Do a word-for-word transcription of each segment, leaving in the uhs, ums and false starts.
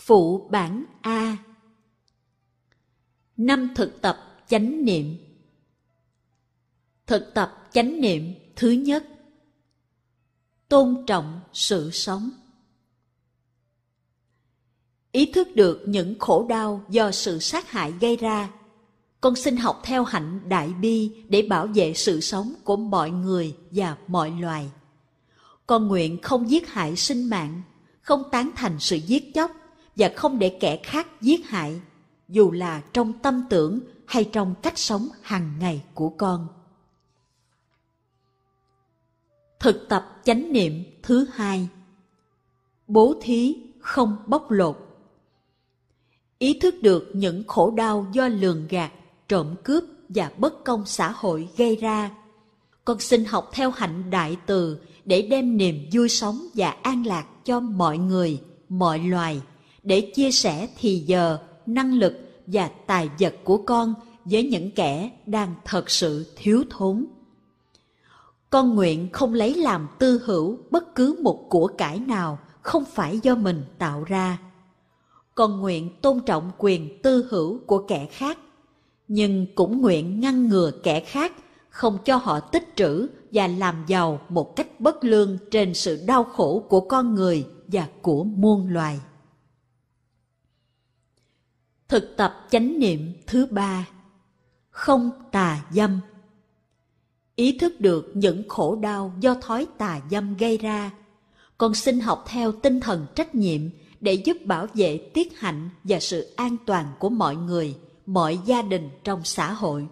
Phụ bản A. Năm thực tập chánh niệm. Thực tập chánh niệm thứ nhất: tôn trọng sự sống. Ý thức được những khổ đau do sự sát hại gây ra, con xin học theo hạnh đại bi để bảo vệ sự sống của mọi người và mọi loài. Con nguyện không giết hại sinh mạng, không tán thành sự giết chóc và không để kẻ khác giết hại, dù là trong tâm tưởng hay trong cách sống hàng ngày của con. Thực tập chánh niệm thứ hai: bố thí không bóc lột. Ý thức được những khổ đau do lường gạt, trộm cướp và bất công xã hội gây ra, con xin học theo hạnh đại từ để đem niềm vui sống và an lạc cho mọi người, mọi loài, để chia sẻ thì giờ, năng lực và tài vật của con với những kẻ đang thật sự thiếu thốn. Con nguyện không lấy làm tư hữu bất cứ một của cải nào không phải do mình tạo ra. Con nguyện tôn trọng quyền tư hữu của kẻ khác, nhưng cũng nguyện ngăn ngừa kẻ khác, không cho họ tích trữ và làm giàu một cách bất lương trên sự đau khổ của con người và của muôn loài. Thực tập chánh niệm thứ ba: không tà dâm. Ý thức được những khổ đau do thói tà dâm gây ra, con xin học theo tinh thần trách nhiệm để giúp bảo vệ tiết hạnh và sự an toàn của mọi người, mọi gia đình trong xã hội.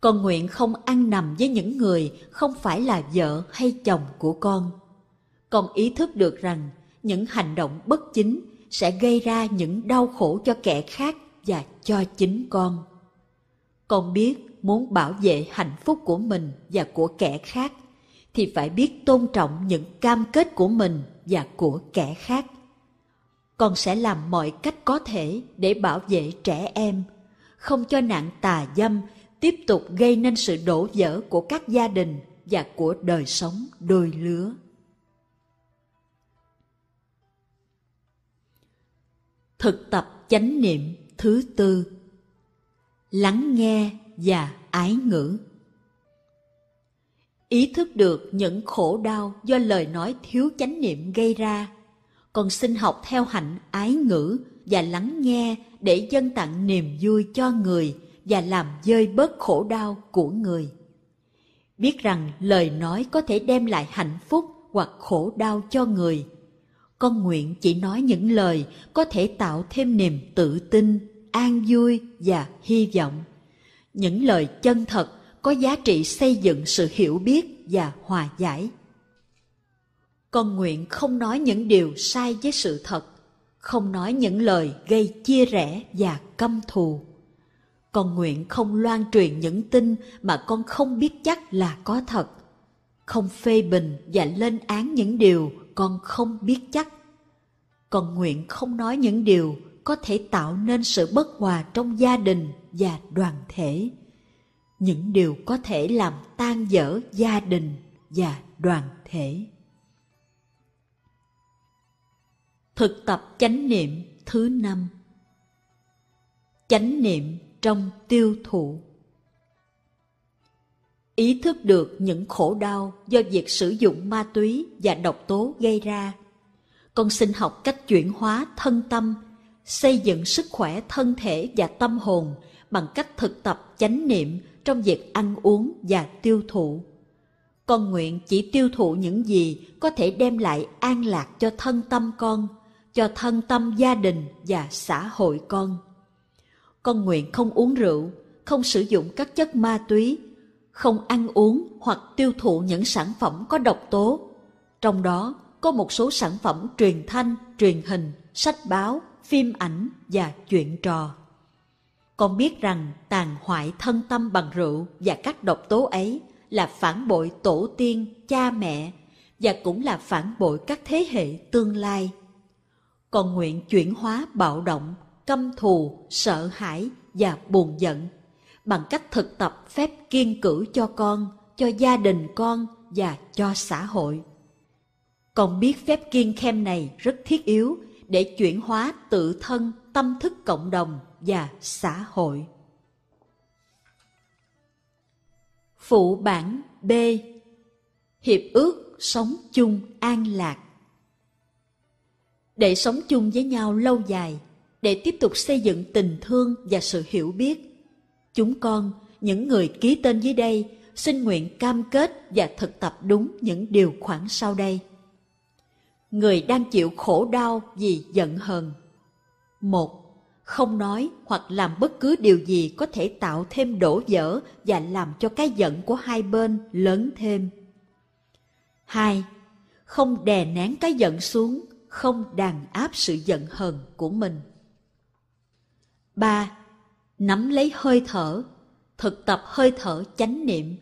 Con nguyện không ăn nằm với những người không phải là vợ hay chồng của con. Con ý thức được rằng những hành động bất chính sẽ gây ra những đau khổ cho kẻ khác và cho chính con. Con biết muốn bảo vệ hạnh phúc của mình và của kẻ khác thì phải biết tôn trọng những cam kết của mình và của kẻ khác. Con sẽ làm mọi cách có thể để bảo vệ trẻ em, không cho nạn tà dâm tiếp tục gây nên sự đổ vỡ của các gia đình và của đời sống đôi lứa. Thực tập chánh niệm thứ tư: lắng nghe và ái ngữ. Ý thức được những khổ đau do lời nói thiếu chánh niệm gây ra, con xin học theo hạnh ái ngữ và lắng nghe để dâng tặng niềm vui cho người và làm vơi bớt khổ đau của người. Biết rằng lời nói có thể đem lại hạnh phúc hoặc khổ đau cho người, con nguyện chỉ nói những lời có thể tạo thêm niềm tự tin, an vui và hy vọng. Những lời chân thật có giá trị xây dựng sự hiểu biết và hòa giải. Con nguyện không nói những điều sai với sự thật, không nói những lời gây chia rẽ và căm thù. Con nguyện không loan truyền những tin mà con không biết chắc là có thật, không phê bình và lên án những điều con không biết chắc. Con nguyện không nói những điều có thể tạo nên sự bất hòa trong gia đình và đoàn thể, những điều có thể làm tan vỡ gia đình và đoàn thể. Thực tập chánh niệm thứ năm: chánh niệm trong tiêu thụ. Ý thức được những khổ đau do việc sử dụng ma túy và độc tố gây ra, con xin học cách chuyển hóa thân tâm, xây dựng sức khỏe thân thể và tâm hồn bằng cách thực tập chánh niệm trong việc ăn uống và tiêu thụ. Con nguyện chỉ tiêu thụ những gì có thể đem lại an lạc cho thân tâm con, cho thân tâm gia đình và xã hội con. Con nguyện không uống rượu, không sử dụng các chất ma túy, không ăn uống hoặc tiêu thụ những sản phẩm có độc tố. Trong đó có một số sản phẩm truyền thanh, truyền hình, sách báo, phim ảnh và chuyện trò. Con biết rằng tàn hoại thân tâm bằng rượu và các độc tố ấy là phản bội tổ tiên, cha mẹ và cũng là phản bội các thế hệ tương lai. Con nguyện chuyển hóa bạo động, căm thù, sợ hãi và buồn giận bằng cách thực tập phép kiên cử cho con, cho gia đình con và cho xã hội. Con biết phép kiêng khem này rất thiết yếu để chuyển hóa tự thân, tâm thức cộng đồng và xã hội. Phụ bản B. Hiệp ước sống chung an lạc. Để sống chung với nhau lâu dài, để tiếp tục xây dựng tình thương và sự hiểu biết, chúng con, những người ký tên dưới đây, xin nguyện cam kết và thực tập đúng những điều khoản sau đây. Người đang chịu khổ đau vì giận hờn. một. Không nói hoặc làm bất cứ điều gì có thể tạo thêm đổ vỡ và làm cho cái giận của hai bên lớn thêm. hai. Không đè nén cái giận xuống, không đàn áp sự giận hờn của mình. ba. Nắm lấy hơi thở, thực tập hơi thở chánh niệm,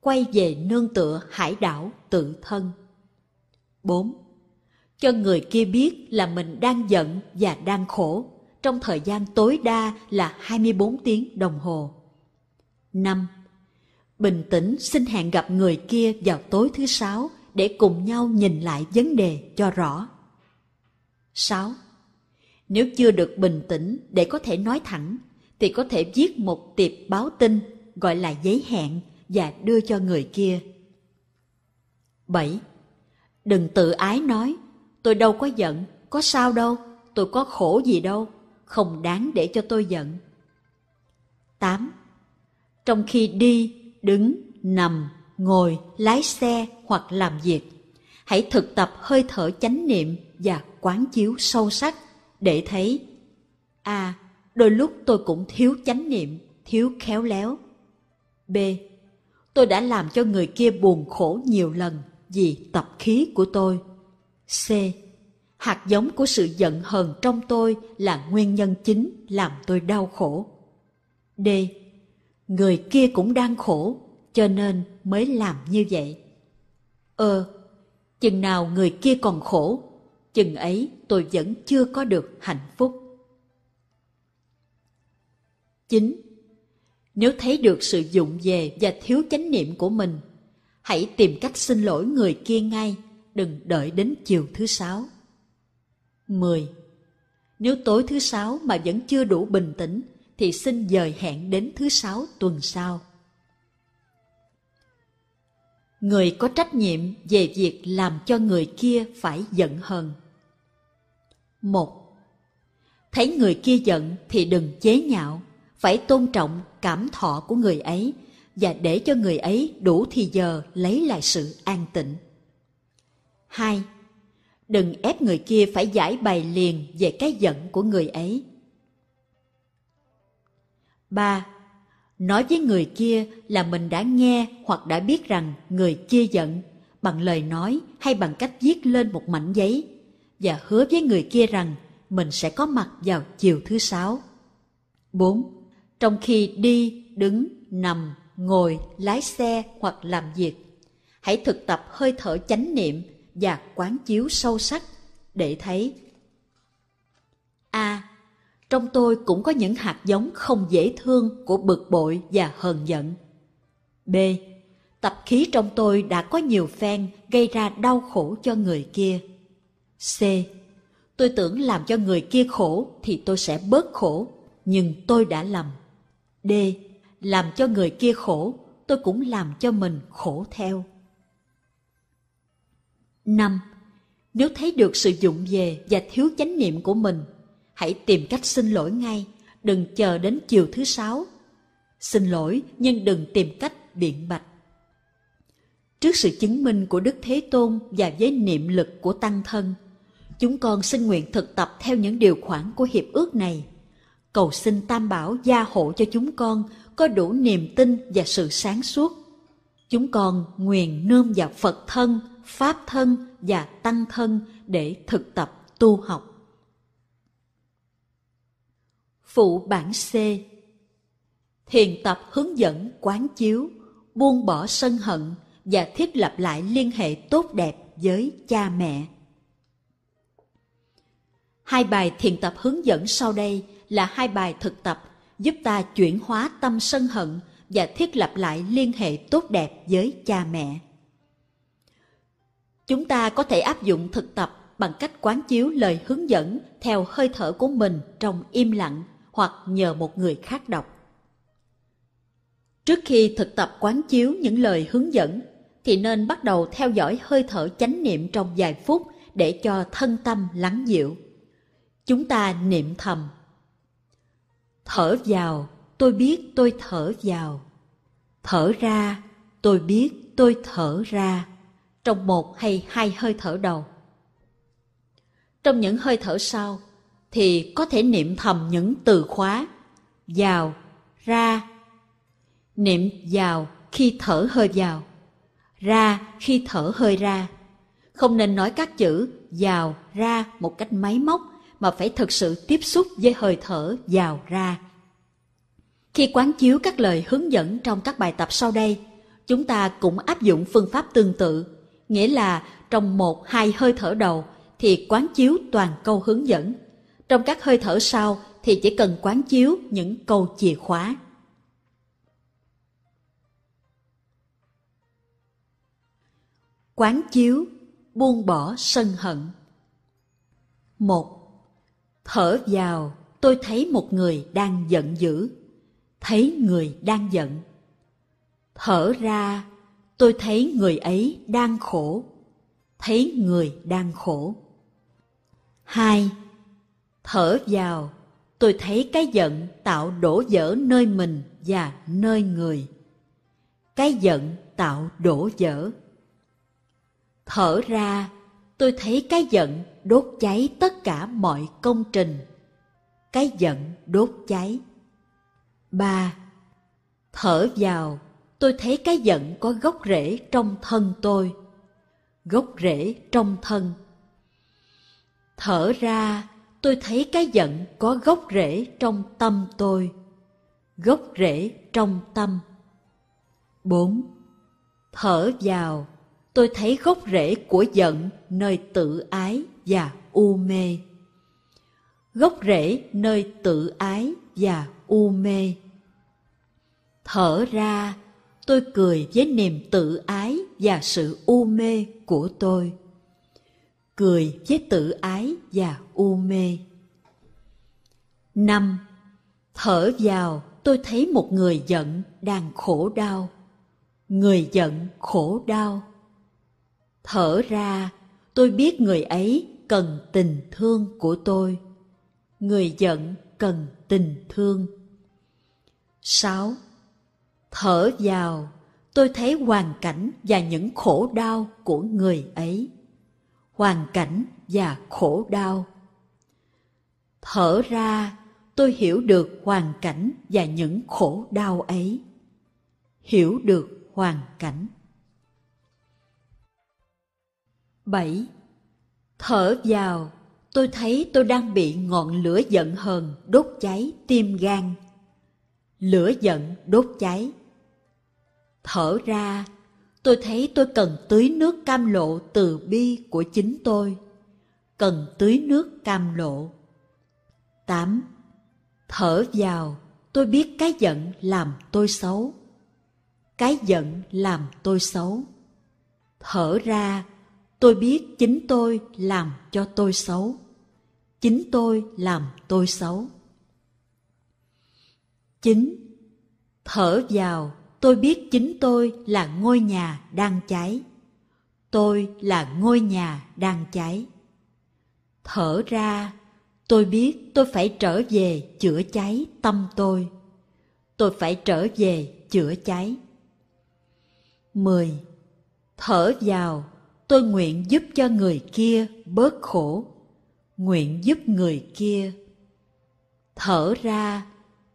quay về nương tựa hải đảo tự thân. bốn. Cho người kia biết là mình đang giận và đang khổ, trong thời gian tối đa là hai mươi bốn tiếng đồng hồ. năm. Bình tĩnh xin hẹn gặp người kia vào tối thứ Sáu để cùng nhau nhìn lại vấn đề cho rõ. sáu. Nếu chưa được bình tĩnh để có thể nói thẳng, thì có thể viết một tiệp báo tin gọi là giấy hẹn và đưa cho người kia. bảy. Đừng tự ái nói, tôi đâu có giận, có sao đâu, tôi có khổ gì đâu, không đáng để cho tôi giận. tám. Trong khi đi, đứng, nằm, ngồi, lái xe hoặc làm việc, hãy thực tập hơi thở chánh niệm và quán chiếu sâu sắc để thấy A. Đôi lúc tôi cũng thiếu chánh niệm, thiếu khéo léo. B. Tôi đã làm cho người kia buồn khổ nhiều lần vì tập khí của tôi. C. Hạt giống của sự giận hờn trong tôi là nguyên nhân chính làm tôi đau khổ. D. Người kia cũng đang khổ, cho nên mới làm như vậy. Ờ, chừng nào người kia còn khổ, chừng ấy tôi vẫn chưa có được hạnh phúc. chín. Nếu thấy được sự vụng về và thiếu chánh niệm của mình, hãy tìm cách xin lỗi người kia ngay, đừng đợi đến chiều thứ Sáu. mười. Nếu tối thứ Sáu mà vẫn chưa đủ bình tĩnh, thì xin dời hẹn đến thứ Sáu tuần sau. Người có trách nhiệm về việc làm cho người kia phải giận hờn. một. Thấy người kia giận thì đừng chế nhạo, phải tôn trọng cảm thọ của người ấy và để cho người ấy đủ thì giờ lấy lại sự an tịnh. hai. Đừng ép người kia phải giải bày liền về cái giận của người ấy. ba. Nói với người kia là mình đã nghe hoặc đã biết rằng người kia giận bằng lời nói hay bằng cách viết lên một mảnh giấy và hứa với người kia rằng mình sẽ có mặt vào chiều thứ Sáu. bốn. Trong khi đi, đứng, nằm, ngồi, lái xe hoặc làm việc, hãy thực tập hơi thở chánh niệm và quán chiếu sâu sắc để thấy A. Trong tôi cũng có những hạt giống không dễ thương của bực bội và hờn giận. B. Tập khí trong tôi đã có nhiều phen gây ra đau khổ cho người kia. C. Tôi tưởng làm cho người kia khổ thì tôi sẽ bớt khổ, nhưng tôi đã lầm. D. Làm cho người kia khổ, tôi cũng làm cho mình khổ theo. năm. Nếu thấy được sự vụng về và thiếu chánh niệm của mình, hãy tìm cách xin lỗi ngay, đừng chờ đến chiều thứ Sáu. Xin lỗi nhưng đừng tìm cách biện bạch. Trước sự chứng minh của Đức Thế Tôn và với niệm lực của Tăng Thân, chúng con xin nguyện thực tập theo những điều khoản của hiệp ước này. Cầu xin Tam Bảo gia hộ cho chúng con có đủ niềm tin và sự sáng suốt. Chúng con nguyện nương vào Phật thân, Pháp thân và Tăng thân để thực tập tu học. Phụ bản C. Thiền tập hướng dẫn quán chiếu, buông bỏ sân hận và thiết lập lại liên hệ tốt đẹp với cha mẹ. Hai bài thiền tập hướng dẫn sau đây là hai bài thực tập giúp ta chuyển hóa tâm sân hận và thiết lập lại liên hệ tốt đẹp với cha mẹ. Chúng ta có thể áp dụng thực tập bằng cách quán chiếu lời hướng dẫn theo hơi thở của mình trong im lặng hoặc nhờ một người khác đọc. Trước khi thực tập quán chiếu những lời hướng dẫn, thì nên bắt đầu theo dõi hơi thở chánh niệm trong vài phút để cho thân tâm lắng dịu. Chúng ta niệm thầm: thở vào, tôi biết tôi thở vào. Thở ra, tôi biết tôi thở ra. Trong một hay hai hơi thở đầu. Trong những hơi thở sau, thì có thể niệm thầm những từ khóa vào, ra. Niệm vào khi thở hơi vào, ra khi thở hơi ra. Không nên nói các chữ vào, ra một cách máy móc, mà phải thực sự tiếp xúc với hơi thở vào, ra. Khi quán chiếu các lời hướng dẫn trong các bài tập sau đây, chúng ta cũng áp dụng phương pháp tương tự, nghĩa là trong một hai hơi thở đầu thì quán chiếu toàn câu hướng dẫn, trong các hơi thở sau thì chỉ cần quán chiếu những câu chìa khóa. Quán chiếu buông bỏ sân hận. Một, thở vào, tôi thấy một người đang giận dữ, thấy người đang giận. Thở ra, tôi thấy người ấy đang khổ, thấy người đang khổ. Hai, thở vào, tôi thấy cái giận tạo đổ vỡ nơi mình và nơi người, cái giận tạo đổ vỡ. Thở ra, tôi thấy cái giận đốt cháy tất cả mọi công trình, cái giận đốt cháy. Ba, thở vào, tôi thấy cái giận có gốc rễ trong thân tôi, gốc rễ trong thân. Thở ra, tôi thấy cái giận có gốc rễ trong tâm tôi, gốc rễ trong tâm. Bốn, thở vào, tôi thấy gốc rễ của giận nơi tự ái và u mê, gốc rễ nơi tự ái và u mê. Thở ra, tôi cười với niềm tự ái và sự u mê của tôi, cười với tự ái và u mê. Năm, thở vào, tôi thấy một người giận đang khổ đau, người giận khổ đau. Thở ra, tôi biết người ấy cần tình thương của tôi, người giận cần tình thương. Sáu, thở vào, tôi thấy hoàn cảnh và những khổ đau của người ấy, hoàn cảnh và khổ đau. Thở ra, tôi hiểu được hoàn cảnh và những khổ đau ấy, hiểu được hoàn cảnh. Bảy, thở vào, tôi thấy tôi đang bị ngọn lửa giận hờn đốt cháy tim gan, lửa giận đốt cháy. Thở ra, tôi thấy tôi cần tưới nước cam lộ từ bi của chính tôi, cần tưới nước cam lộ. Tám, thở vào, tôi biết cái giận làm tôi xấu, cái giận làm tôi xấu. Thở ra, tôi biết chính tôi làm cho tôi xấu, chính tôi làm tôi xấu. Chín, thở vào, tôi biết chính tôi là ngôi nhà đang cháy, tôi là ngôi nhà đang cháy. Thở ra, tôi biết tôi phải trở về chữa cháy tâm tôi, tôi phải trở về chữa cháy. Mười, thở vào, tôi nguyện giúp cho người kia bớt khổ, nguyện giúp người kia. Thở ra,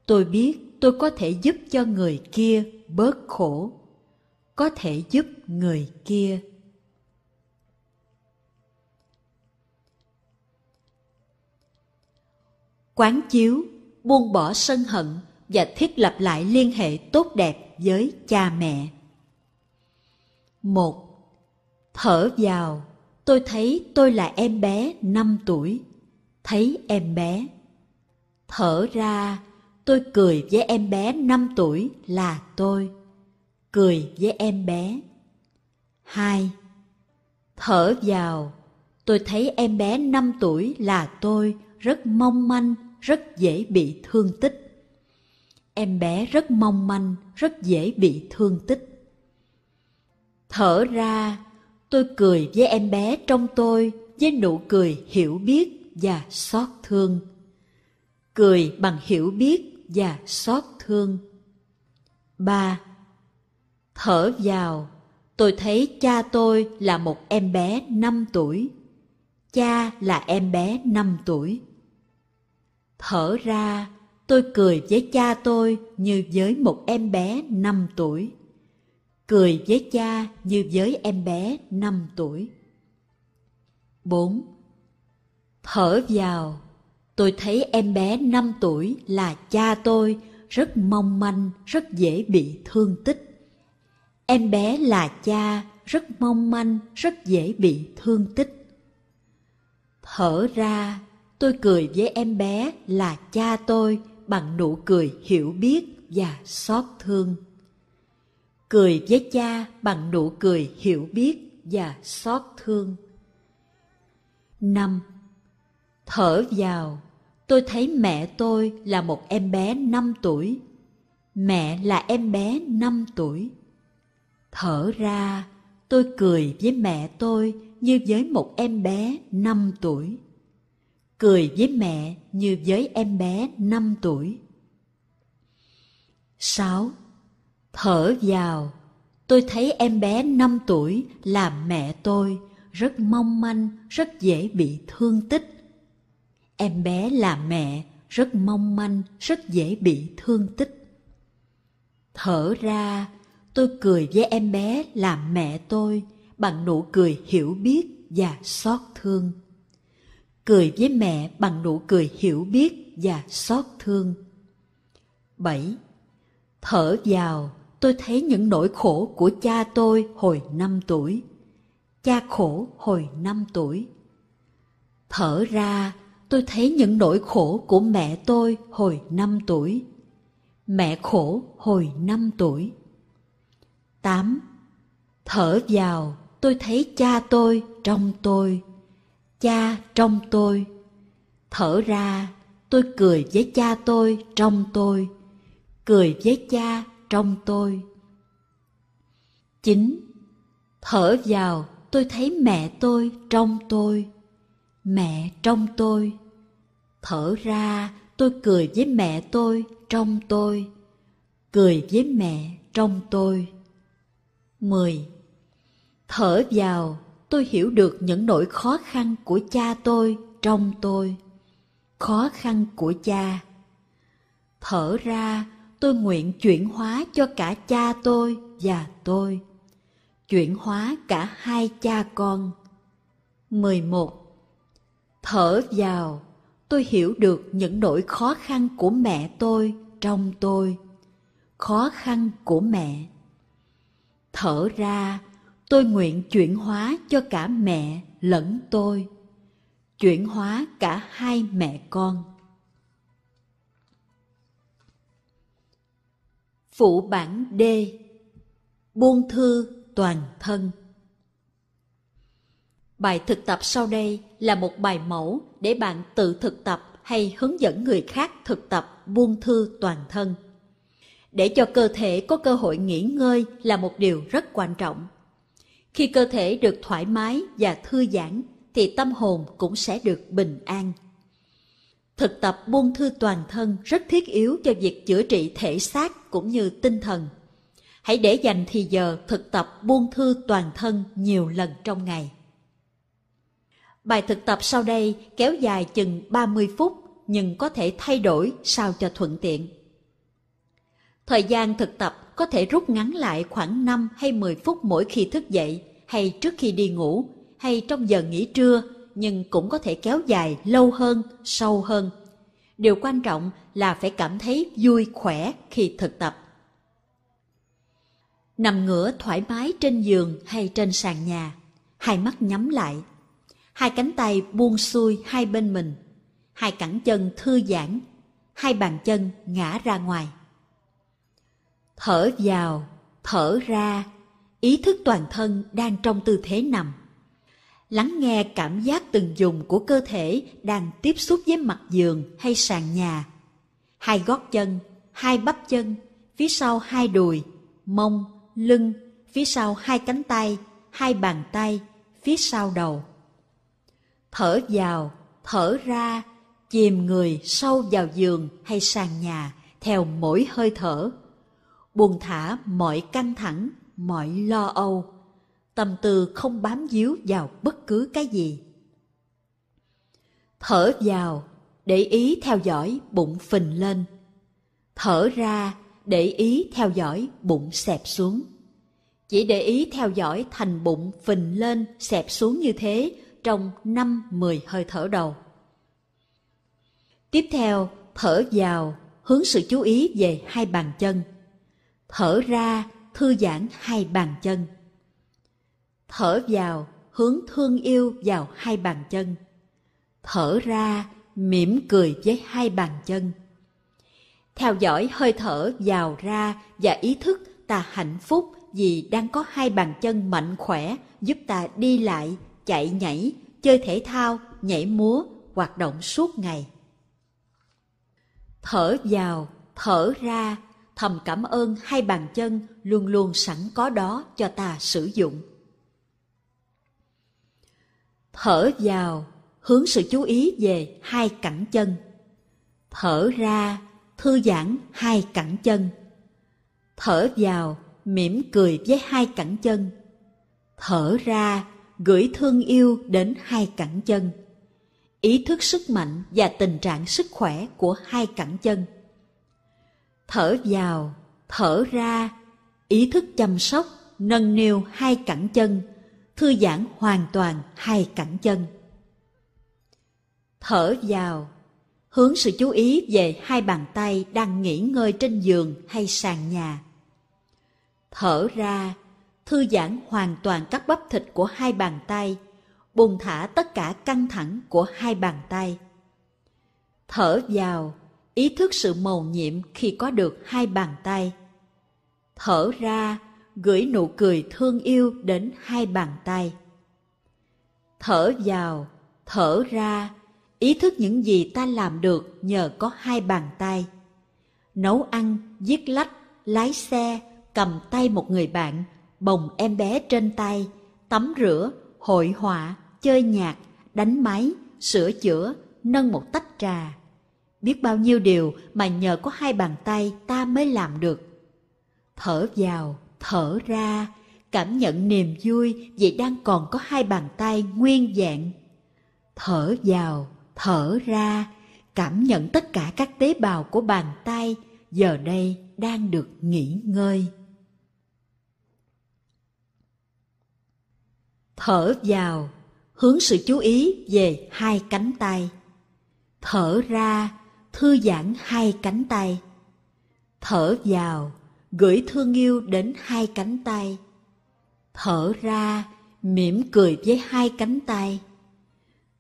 tôi biết tôi có thể giúp cho người kia bớt khổ, có thể giúp người kia. Quán chiếu, buông bỏ sân hận và thiết lập lại liên hệ tốt đẹp với cha mẹ. Một, thở vào, tôi thấy tôi là em bé năm tuổi, thấy em bé. Thở ra, tôi cười với em bé năm tuổi là tôi, cười với em bé. Hai, thở vào, Tôi thấy em bé năm tuổi là tôi rất mong manh, rất dễ bị thương tích. Em bé rất mong manh, rất dễ bị thương tích. Thở ra, tôi cười với em bé trong tôi với nụ cười hiểu biết và xót thương. Cười bằng hiểu biết và xót thương. ba. Thở vào, tôi thấy cha tôi là một em bé năm tuổi. Cha là em bé năm tuổi. Thở ra, tôi cười với cha tôi như với một em bé năm tuổi. Cười với cha như với em bé năm tuổi. bốn. Thở vào, tôi thấy em bé năm tuổi là cha tôi rất mong manh, rất dễ bị thương tích. Em bé là cha, rất mong manh, rất dễ bị thương tích. Thở ra, tôi cười với em bé là cha tôi bằng nụ cười hiểu biết và xót thương. Cười với cha bằng nụ cười hiểu biết và xót thương. năm. Thở vào, tôi thấy mẹ tôi là một em bé năm tuổi. Mẹ là em bé năm tuổi. Thở ra, tôi cười với mẹ tôi như với một em bé năm tuổi. Cười với mẹ như với em bé năm tuổi. sáu. Thở vào, tôi thấy em bé năm tuổi là mẹ tôi, rất mong manh, rất dễ bị thương tích. Em bé là mẹ, rất mong manh, rất dễ bị thương tích. Thở ra, tôi cười với em bé là mẹ tôi bằng nụ cười hiểu biết và xót thương. Cười với mẹ bằng nụ cười hiểu biết và xót thương. bảy. Thở vào, tôi thấy những nỗi khổ của cha tôi hồi năm tuổi. Cha khổ hồi năm tuổi. Thở ra, tôi thấy những nỗi khổ của mẹ tôi hồi năm tuổi. Mẹ khổ hồi năm tuổi. tám. Thở vào, tôi thấy cha tôi trong tôi. Cha trong tôi. Thở ra, tôi cười với cha tôi trong tôi. Cười với cha trong tôi. chín. Thở vào, tôi thấy mẹ tôi trong tôi. Mẹ trong tôi. Thở ra, tôi cười với mẹ tôi trong tôi. Cười với mẹ trong tôi. mười. Thở vào, tôi hiểu được những nỗi khó khăn của cha tôi trong tôi. Khó khăn của cha. Thở ra, tôi nguyện chuyển hóa cho cả cha tôi và tôi. Chuyển hóa cả hai cha con. mười một. Thở vào, tôi hiểu được những nỗi khó khăn của mẹ tôi trong tôi. Khó khăn của mẹ. Thở ra, tôi nguyện chuyển hóa cho cả mẹ lẫn tôi. Chuyển hóa cả hai mẹ con. Phụ bản D. Buông thư toàn thân. Bài thực tập sau đây là một bài mẫu để bạn tự thực tập hay hướng dẫn người khác thực tập buông thư toàn thân. Để cho cơ thể có cơ hội nghỉ ngơi là một điều rất quan trọng. Khi cơ thể được thoải mái và thư giãn, thì tâm hồn cũng sẽ được bình an. Thực tập buông thư toàn thân rất thiết yếu cho việc chữa trị thể xác cũng như tinh thần. Hãy để dành thì giờ thực tập buông thư toàn thân nhiều lần trong ngày. Bài thực tập sau đây kéo dài chừng ba mươi phút, nhưng có thể thay đổi sao cho thuận tiện. Thời gian thực tập có thể rút ngắn lại khoảng năm hay mười phút mỗi khi thức dậy, hay trước khi đi ngủ, hay trong giờ nghỉ trưa, nhưng cũng có thể kéo dài lâu hơn, sâu hơn. Điều quan trọng là phải cảm thấy vui khỏe khi thực tập. Nằm ngửa thoải mái trên giường hay trên sàn nhà, hai mắt nhắm lại, hai cánh tay buông xuôi hai bên mình, hai cẳng chân thư giãn, hai bàn chân ngã ra ngoài. Thở vào, thở ra, ý thức toàn thân đang trong tư thế nằm. lắng nghe cảm giác từng dùng của cơ thể đang tiếp xúc với mặt giường hay sàn nhà. Hai gót chân, hai bắp chân, phía sau hai đùi, mông, lưng, phía sau hai cánh tay, hai bàn tay, phía sau đầu. Thở vào, thở ra, chìm người sâu vào giường hay sàn nhà theo mỗi hơi thở. Buông thả mọi căng thẳng, mọi lo âu. Tâm tư không bám víu vào bất cứ cái gì. Thở vào, để ý theo dõi bụng phình lên. Thở ra, để ý theo dõi bụng xẹp xuống. Chỉ để ý theo dõi thành bụng phình lên, xẹp xuống như thế trong năm mười hơi thở đầu. Tiếp theo, thở vào, hướng sự chú ý về hai bàn chân. Thở ra, thư giãn hai bàn chân. Thở vào, hướng thương yêu vào hai bàn chân. Thở ra, mỉm cười với hai bàn chân. Theo dõi hơi thở vào ra và ý thức ta hạnh phúc vì đang có hai bàn chân mạnh khỏe, giúp ta đi lại, chạy nhảy, chơi thể thao, nhảy múa, hoạt động suốt ngày. Thở vào, thở ra, thầm cảm ơn hai bàn chân luôn luôn sẵn có đó cho ta sử dụng. Thở vào, hướng sự chú ý về hai cẳng chân. Thở ra, thư giãn hai cẳng chân. Thở vào, mỉm cười với hai cẳng chân. Thở ra, gửi thương yêu đến hai cẳng chân. Ý thức sức mạnh và tình trạng sức khỏe của hai cẳng chân. Thở vào, thở ra, ý thức chăm sóc, nâng niu hai cẳng chân, thư giãn hoàn toàn hai cẳng chân. Thở vào, hướng sự chú ý về hai bàn tay đang nghỉ ngơi trên giường hay sàn nhà. Thở ra, thư giãn hoàn toàn các bắp thịt của hai bàn tay, buông thả tất cả căng thẳng của hai bàn tay. Thở vào, ý thức sự mầu nhiệm khi có được hai bàn tay. Thở ra, gửi nụ cười thương yêu đến hai bàn tay. Thở vào, thở ra, ý thức những gì ta làm được nhờ có hai bàn tay. Nấu ăn, viết lách, lái xe, cầm tay một người bạn, bồng em bé trên tay, tắm rửa, hội họa, chơi nhạc, đánh máy, sửa chữa, nâng một tách trà. Biết bao nhiêu điều mà nhờ có hai bàn tay ta mới làm được. Thở vào, thở ra, cảm nhận niềm vui vì đang còn có hai bàn tay nguyên vẹn. Thở vào, thở ra, cảm nhận tất cả các tế bào của bàn tay giờ đây đang được nghỉ ngơi. Thở vào, hướng sự chú ý về hai cánh tay. Thở ra, thư giãn hai cánh tay. Thở vào, gửi thương yêu đến hai cánh tay. Thở ra, mỉm cười với hai cánh tay.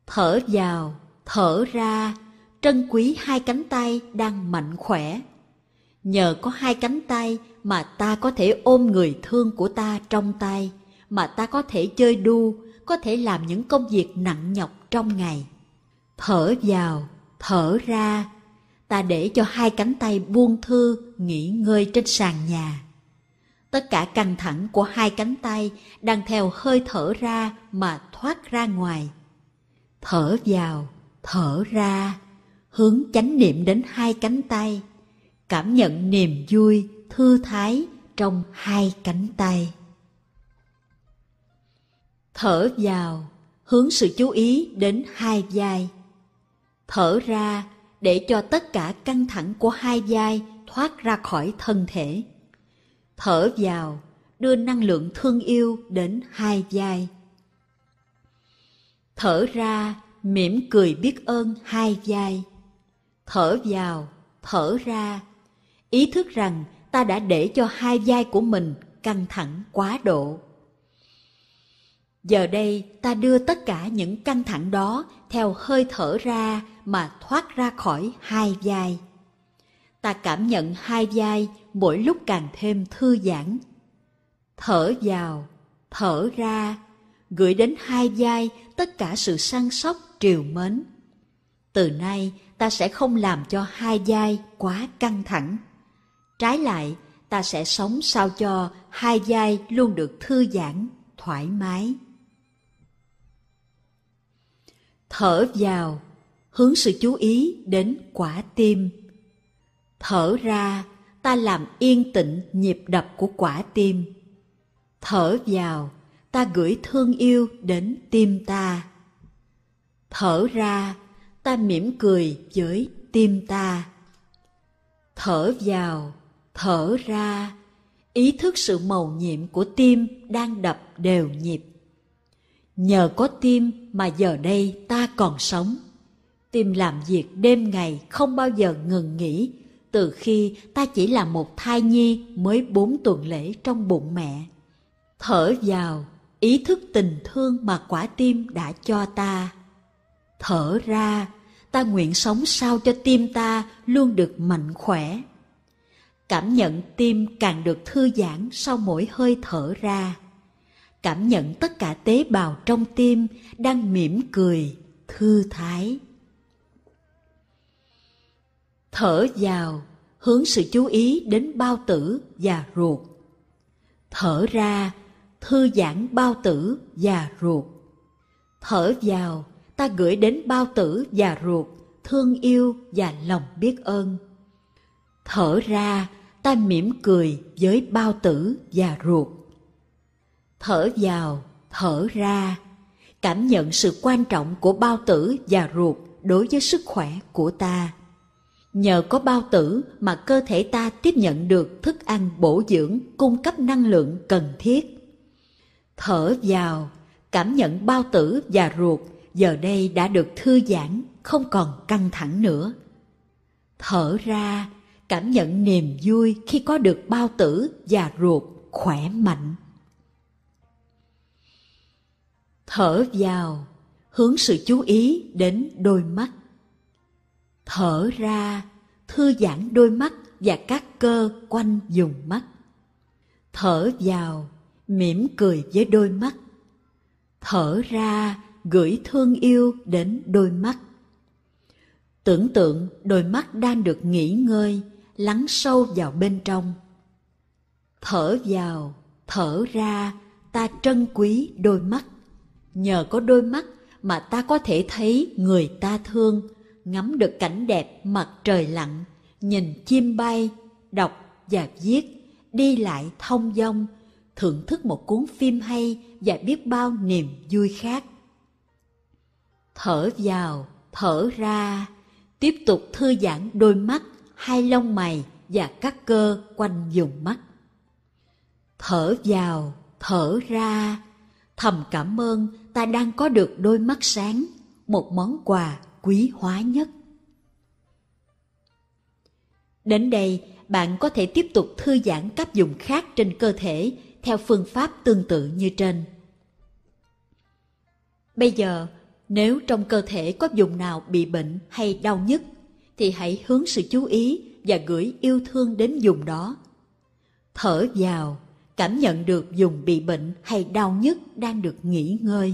Thở vào, thở ra, trân quý hai cánh tay đang mạnh khỏe. Nhờ có hai cánh tay mà ta có thể ôm người thương của ta trong tay, mà ta có thể chơi đu, có thể làm những công việc nặng nhọc trong ngày. Thở vào, thở ra, ta để cho hai cánh tay buông thư, nghỉ ngơi trên sàn nhà. Tất cả căng thẳng của hai cánh tay đang theo hơi thở ra mà thoát ra ngoài. Thở vào, thở ra, hướng chánh niệm đến hai cánh tay, cảm nhận niềm vui, thư thái trong hai cánh tay. Thở vào, hướng sự chú ý đến hai vai. Thở ra, để cho tất cả căng thẳng của hai vai thoát ra khỏi thân thể. Thở vào, đưa năng lượng thương yêu đến hai vai. Thở ra, mỉm cười biết ơn hai vai. Thở vào, thở ra, ý thức rằng ta đã để cho hai vai của mình căng thẳng quá độ. Giờ đây ta đưa tất cả những căng thẳng đó theo hơi thở ra mà thoát ra khỏi hai vai. Ta cảm nhận hai vai mỗi lúc càng thêm thư giãn. Thở vào, thở ra, gửi đến hai vai tất cả sự săn sóc triều mến. Từ nay ta sẽ không làm cho hai vai quá căng thẳng. Trái lại, ta sẽ sống sao cho hai vai luôn được thư giãn, thoải mái. Thở vào, hướng sự chú ý đến quả tim. Thở ra, ta làm yên tĩnh nhịp đập của quả tim. Thở vào, ta gửi thương yêu đến tim ta. Thở ra, ta mỉm cười với tim ta. Thở vào, thở ra, ý thức sự mầu nhiệm của tim đang đập đều nhịp. Nhờ có tim mà giờ đây ta còn sống. Tim làm việc đêm ngày không bao giờ ngừng nghỉ, từ khi ta chỉ là một thai nhi mới bốn tuần lễ trong bụng mẹ. Thở vào, ý thức tình thương mà quả tim đã cho ta. Thở ra, ta nguyện sống sao cho tim ta luôn được mạnh khỏe. Cảm nhận tim càng được thư giãn sau mỗi hơi thở ra. Cảm nhận tất cả tế bào trong tim đang mỉm cười, thư thái. Thở vào, hướng sự chú ý đến bao tử và ruột. Thở ra, thư giãn bao tử và ruột. Thở vào, ta gửi đến bao tử và ruột thương yêu và lòng biết ơn. Thở ra, ta mỉm cười với bao tử và ruột. Thở vào, thở ra, cảm nhận sự quan trọng của bao tử và ruột đối với sức khỏe của ta. Nhờ có bao tử mà cơ thể ta tiếp nhận được thức ăn bổ dưỡng cung cấp năng lượng cần thiết. Thở vào, cảm nhận bao tử và ruột giờ đây đã được thư giãn, không còn căng thẳng nữa. Thở ra, cảm nhận niềm vui khi có được bao tử và ruột khỏe mạnh. Thở vào, hướng sự chú ý đến đôi mắt. Thở ra, thư giãn đôi mắt và các cơ quanh vùng mắt. Thở vào, mỉm cười với đôi mắt. Thở ra, gửi thương yêu đến đôi mắt. Tưởng tượng đôi mắt đang được nghỉ ngơi, lắng sâu vào bên trong. Thở vào, thở ra, ta trân quý đôi mắt. Nhờ có đôi mắt mà ta có thể thấy người ta thương, ngắm được cảnh đẹp mặt trời lặn, nhìn chim bay, đọc và viết, đi lại thong dong, thưởng thức một cuốn phim hay và biết bao niềm vui khác. Thở vào, thở ra, tiếp tục thư giãn đôi mắt, hai lông mày và các cơ quanh vùng mắt. Thở vào, thở ra, thầm cảm ơn ta đang có được đôi mắt sáng, một món quà quý hóa nhất. Đến đây, bạn có thể tiếp tục thư giãn các vùng khác trên cơ thể theo phương pháp tương tự như trên. Bây giờ, nếu trong cơ thể có vùng nào bị bệnh hay đau nhức, thì hãy hướng sự chú ý và gửi yêu thương đến vùng đó. Thở vào, cảm nhận được vùng bị bệnh hay đau nhức đang được nghỉ ngơi.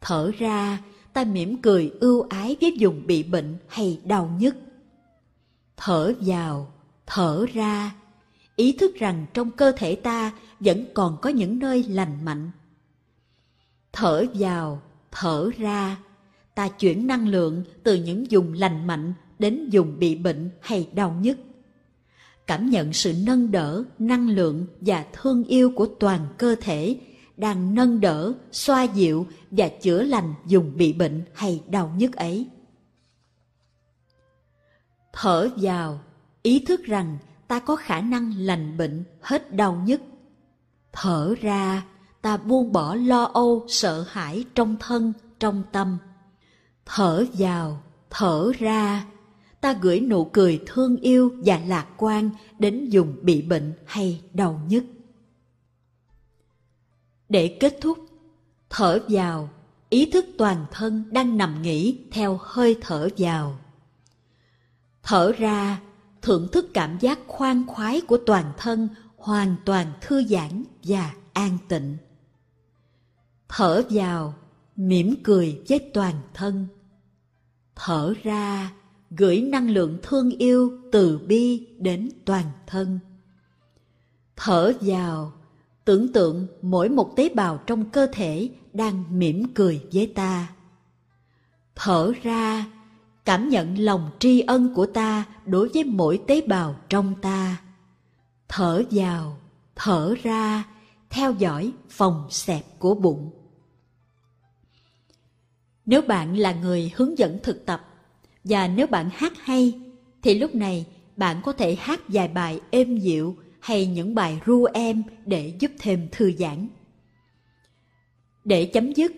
Thở ra, ta mỉm cười ưu ái với vùng bị bệnh hay đau nhức. Thở vào, thở ra, ý thức rằng trong cơ thể ta vẫn còn có những nơi lành mạnh. Thở vào, thở ra, ta chuyển năng lượng từ những vùng lành mạnh đến vùng bị bệnh hay đau nhức. Cảm nhận sự nâng đỡ, năng lượng và thương yêu của toàn cơ thể đang nâng đỡ, xoa dịu và chữa lành vùng bị bệnh hay đau nhức ấy. Thở vào, ý thức rằng ta có khả năng lành bệnh, hết đau nhức. Thở ra, ta buông bỏ lo âu, sợ hãi trong thân, trong tâm. Thở vào, thở ra, ta gửi nụ cười thương yêu và lạc quan đến vùng bị bệnh hay đau nhức. Để kết thúc, thở vào, ý thức toàn thân đang nằm nghỉ theo hơi thở vào. Thở ra, thưởng thức cảm giác khoan khoái của toàn thân hoàn toàn thư giãn và an tịnh. Thở vào, mỉm cười với toàn thân. Thở ra, gửi năng lượng thương yêu, từ bi đến toàn thân. Thở vào, tưởng tượng mỗi một tế bào trong cơ thể đang mỉm cười với ta. Thở ra, cảm nhận lòng tri ân của ta đối với mỗi tế bào trong ta. Thở vào, thở ra, theo dõi phòng xẹp của bụng. Nếu bạn là người hướng dẫn thực tập, và nếu bạn hát hay, thì lúc này bạn có thể hát vài bài êm dịu hay những bài ru em để giúp thêm thư giãn. Để chấm dứt,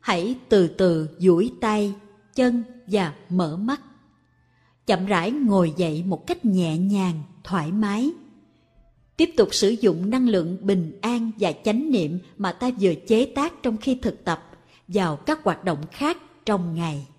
hãy từ từ duỗi tay, chân và mở mắt. Chậm rãi ngồi dậy một cách nhẹ nhàng, thoải mái. Tiếp tục sử dụng năng lượng bình an và chánh niệm mà ta vừa chế tác trong khi thực tập vào các hoạt động khác trong ngày.